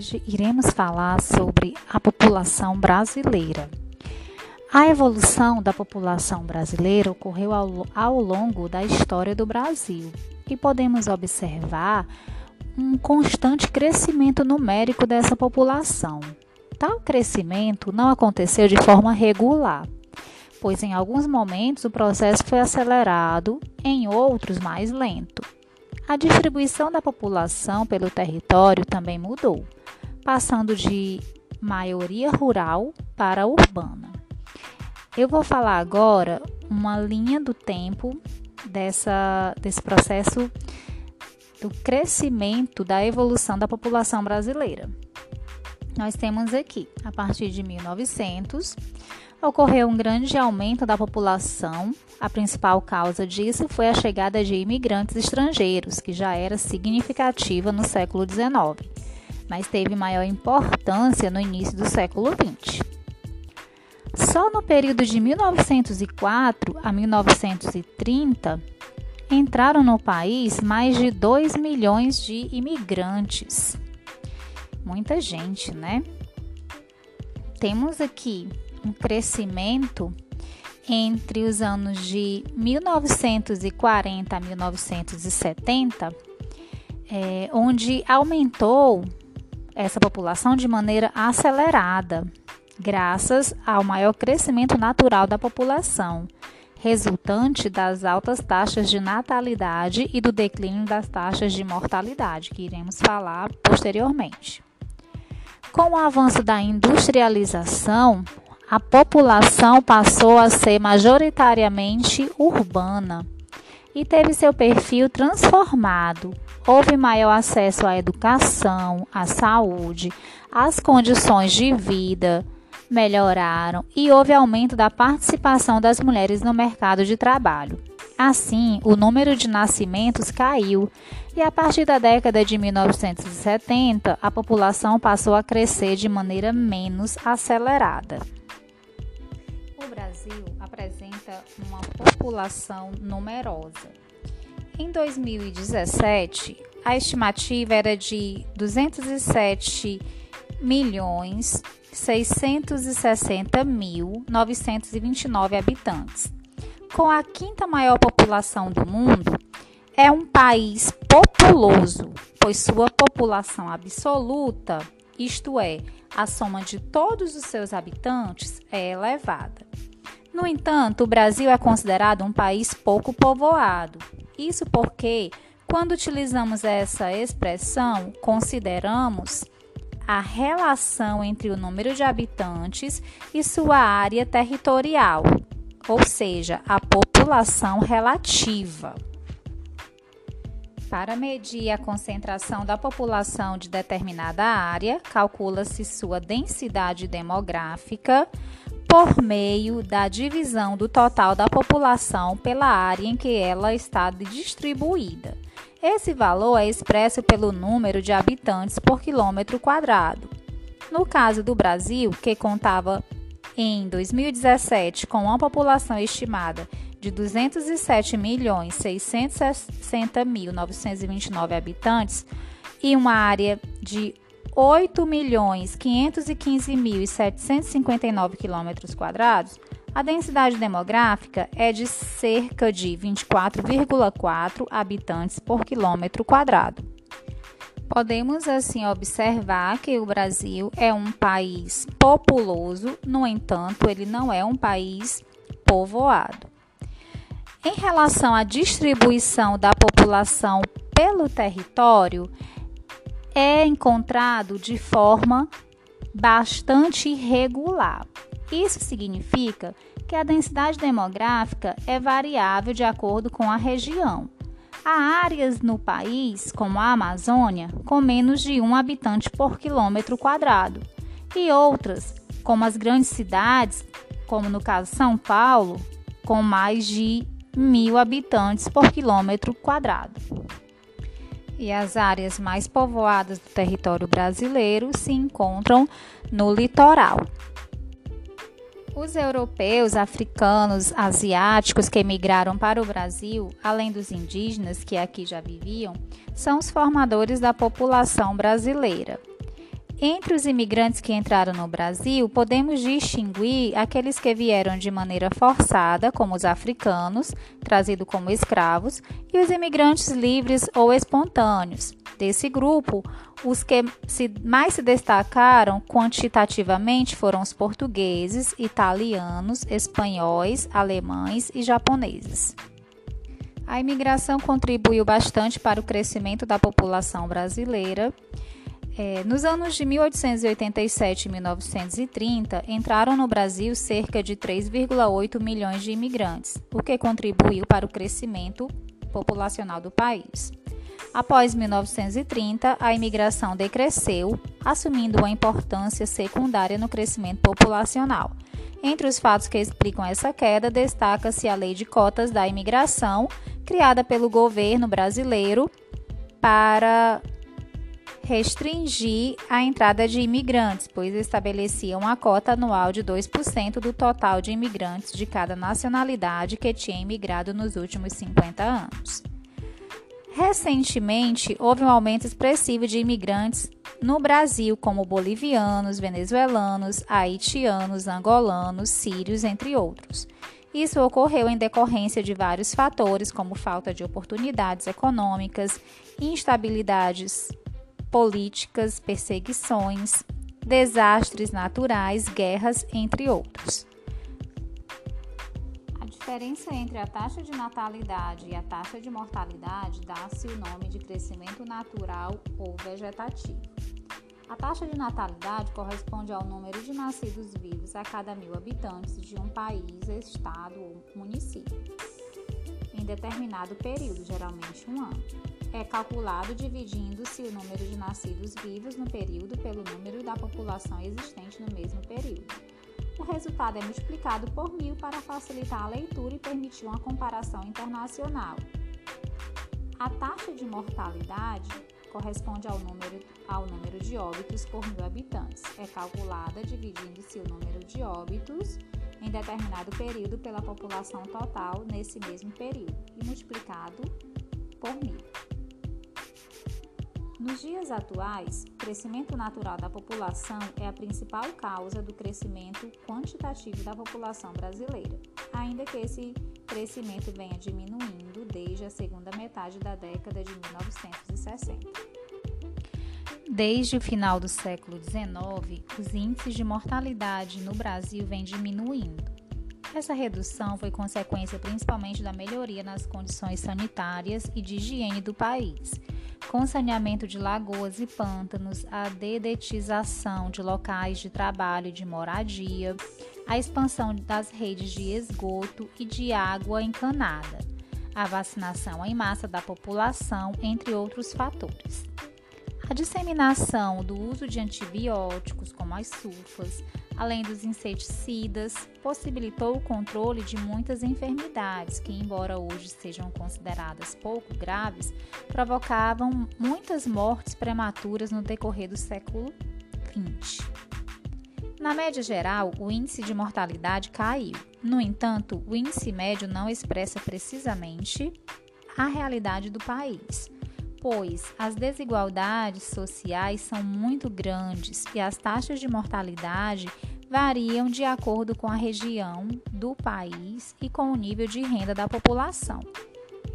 hoje iremos falar sobre a população brasileira. A evolução da população brasileira ocorreu ao longo da história do Brasil e podemos observar um constante crescimento numérico dessa população. Tal crescimento não aconteceu de forma regular, pois em alguns momentos o processo foi acelerado, em outros mais lento. A distribuição da população pelo território também mudou, passando de maioria rural para urbana. Eu vou falar agora uma linha do tempo desse processo do crescimento da evolução da população brasileira. Nós temos aqui, a partir de 1900, ocorreu um grande aumento da população. A principal causa disso foi a chegada de imigrantes estrangeiros, que já era significativa no século XIX, mas teve maior importância no início do século XX. Só no período de 1904 a 1930, entraram no país mais de 2 milhões de imigrantes. Muita gente, né? Temos aqui um crescimento entre os anos de 1940 a 1970, onde aumentou essa população de maneira acelerada, graças ao maior crescimento natural da população, resultante das altas taxas de natalidade e do declínio das taxas de mortalidade, que iremos falar posteriormente. Com o avanço da industrialização, a população passou a ser majoritariamente urbana e teve seu perfil transformado. Houve maior acesso à educação, à saúde, as condições de vida melhoraram e houve aumento da participação das mulheres no mercado de trabalho. Assim, o número de nascimentos caiu e a partir da década de 1970, a população passou a crescer de maneira menos acelerada. O Brasil apresenta uma população numerosa. Em 2017, a estimativa era de 207.660.929 habitantes. Com a quinta maior população do mundo, é um país populoso, pois sua população absoluta, isto é, a soma de todos os seus habitantes, é elevada. No entanto, o Brasil é considerado um país pouco povoado. Isso porque, quando utilizamos essa expressão, consideramos a relação entre o número de habitantes e sua área territorial, ou seja, a população relativa. Para medir a concentração da população de determinada área, calcula-se sua densidade demográfica por meio da divisão do total da população pela área em que ela está distribuída. Esse valor é expresso pelo número de habitantes por quilômetro quadrado. No caso do Brasil, que contava em 2017 com uma população estimada de 207.660.929 habitantes e uma área de 8.515.759 km², a densidade demográfica é de cerca de 24,4 habitantes por km². Podemos assim observar que o Brasil é um país populoso, no entanto, ele não é um país povoado. Em relação à distribuição da população pelo território, é encontrado de forma bastante irregular. Isso significa que a densidade demográfica é variável de acordo com a região. Há áreas no país, como a Amazônia, com menos de um habitante por quilômetro quadrado, e outras, como as grandes cidades, como no caso São Paulo, com mais de 1.000 habitantes por quilômetro quadrado. E as áreas mais povoadas do território brasileiro se encontram no litoral. Os europeus, africanos, asiáticos que emigraram para o Brasil, além dos indígenas que aqui já viviam, são os formadores da população brasileira. Entre os imigrantes que entraram no Brasil, podemos distinguir aqueles que vieram de maneira forçada, como os africanos, trazidos como escravos, e os imigrantes livres ou espontâneos. Desse grupo, os que mais se destacaram quantitativamente foram os portugueses, italianos, espanhóis, alemães e japoneses. A imigração contribuiu bastante para o crescimento da população brasileira. Nos anos de 1887 e 1930, entraram no Brasil cerca de 3,8 milhões de imigrantes, o que contribuiu para o crescimento populacional do país. Após 1930, a imigração decresceu, assumindo uma importância secundária no crescimento populacional. Entre os fatos que explicam essa queda, destaca-se a Lei de Cotas da Imigração, criada pelo governo brasileiro para restringir a entrada de imigrantes, pois estabelecia uma cota anual de 2% do total de imigrantes de cada nacionalidade que tinha imigrado nos últimos 50 anos. Recentemente, houve um aumento expressivo de imigrantes no Brasil, como bolivianos, venezuelanos, haitianos, angolanos, sírios, entre outros. Isso ocorreu em decorrência de vários fatores, como falta de oportunidades econômicas, instabilidades políticas, perseguições, desastres naturais, guerras, entre outros. A diferença entre a taxa de natalidade e a taxa de mortalidade dá-se o nome de crescimento natural ou vegetativo. A taxa de natalidade corresponde ao número de nascidos vivos a cada 1.000 habitantes de um país, estado ou município, em determinado período, geralmente um ano. É calculado dividindo-se o número de nascidos vivos no período pelo número da população existente no mesmo período. O resultado é multiplicado por 1.000 para facilitar a leitura e permitir uma comparação internacional. A taxa de mortalidade corresponde ao número de óbitos por 1.000 habitantes. É calculada dividindo-se o número de óbitos em determinado período pela população total nesse mesmo período e multiplicado por 1.000. Nos dias atuais, o crescimento natural da população é a principal causa do crescimento quantitativo da população brasileira, ainda que esse crescimento venha diminuindo desde a segunda metade da década de 1960. Desde o final do século XIX, os índices de mortalidade no Brasil vêm diminuindo. Essa redução foi consequência principalmente da melhoria nas condições sanitárias e de higiene do país, com saneamento de lagoas e pântanos, a dedetização de locais de trabalho e de moradia, a expansão das redes de esgoto e de água encanada, a vacinação em massa da população, entre outros fatores. A disseminação do uso de antibióticos, como as sulfas, além dos inseticidas, possibilitou o controle de muitas enfermidades que, embora hoje sejam consideradas pouco graves, provocavam muitas mortes prematuras no decorrer do século XX. Na média geral, o índice de mortalidade caiu. No entanto, o índice médio não expressa precisamente a realidade do país, pois as desigualdades sociais são muito grandes e as taxas de mortalidade variam de acordo com a região do país e com o nível de renda da população.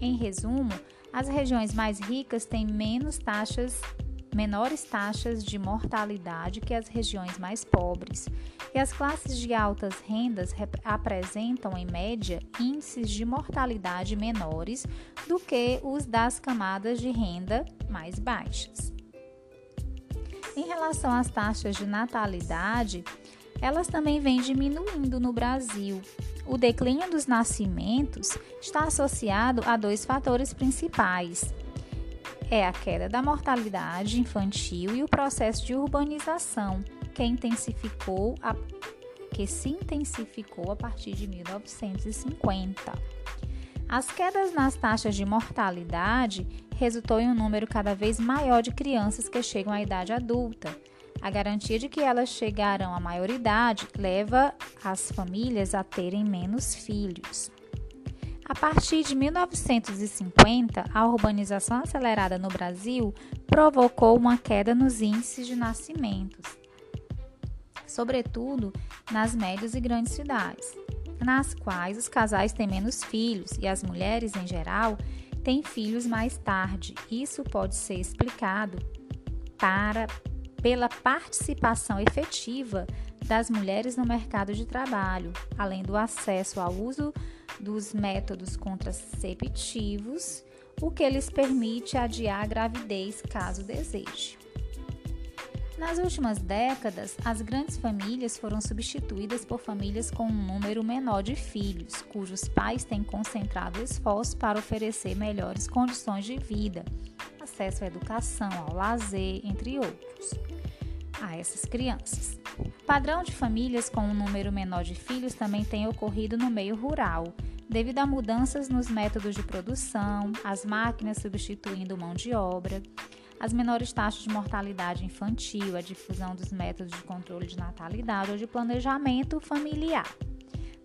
Em resumo, as regiões mais ricas têm menores taxas de mortalidade que as regiões mais pobres, e as classes de altas rendas apresentam, em média, índices de mortalidade menores do que os das camadas de renda mais baixas. Em relação às taxas de natalidade, elas também vêm diminuindo no Brasil. O declínio dos nascimentos está associado a dois fatores principais. É a queda da mortalidade infantil e o processo de urbanização, que se intensificou a partir de 1950. As quedas nas taxas de mortalidade resultou em um número cada vez maior de crianças que chegam à idade adulta. A garantia de que elas chegarão à maioridade leva as famílias a terem menos filhos. A partir de 1950, a urbanização acelerada no Brasil provocou uma queda nos índices de nascimentos, sobretudo nas médias e grandes cidades, nas quais os casais têm menos filhos e as mulheres, em geral, têm filhos mais tarde. Isso pode ser explicado pela participação efetiva das mulheres no mercado de trabalho, além do acesso ao uso dos métodos contraceptivos, o que lhes permite adiar a gravidez caso deseje. Nas últimas décadas, as grandes famílias foram substituídas por famílias com um número menor de filhos, cujos pais têm concentrado esforço para oferecer melhores condições de vida, acesso à educação, ao lazer, entre outros, a essas crianças. O padrão de famílias com um número menor de filhos também tem ocorrido no meio rural, devido a mudanças nos métodos de produção, as máquinas substituindo mão de obra, as menores taxas de mortalidade infantil, a difusão dos métodos de controle de natalidade ou de planejamento familiar.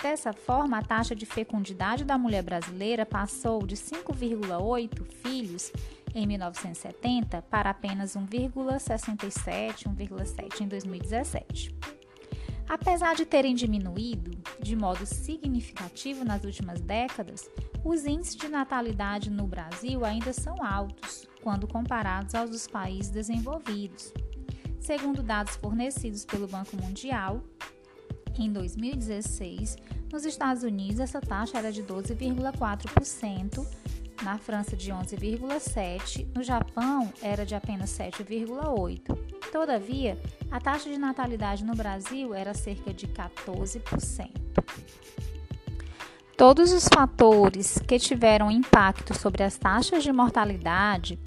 Dessa forma, a taxa de fecundidade da mulher brasileira passou de 5,8 filhos em 1970 para apenas 1,7 em 2017. Apesar de terem diminuído de modo significativo nas últimas décadas, os índices de natalidade no Brasil ainda são altos quando comparados aos dos países desenvolvidos. Segundo dados fornecidos pelo Banco Mundial, em 2016, nos Estados Unidos essa taxa era de 12,4%, na França de 11,7%, no Japão era de apenas 7,8%. Todavia, a taxa de natalidade no Brasil era cerca de 14%. Todos os fatores que tiveram impacto sobre as taxas de mortalidade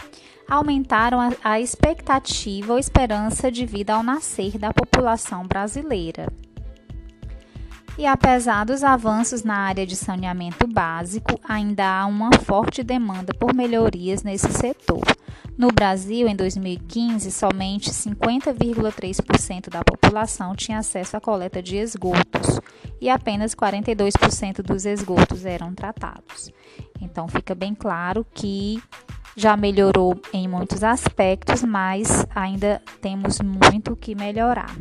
aumentaram a expectativa ou esperança de vida ao nascer da população brasileira. E apesar dos avanços na área de saneamento básico, ainda há uma forte demanda por melhorias nesse setor. No Brasil, em 2015, somente 50,3% da população tinha acesso à coleta de esgotos e apenas 42% dos esgotos eram tratados. Então, fica bem claro que já melhorou em muitos aspectos, mas ainda temos muito o que melhorar.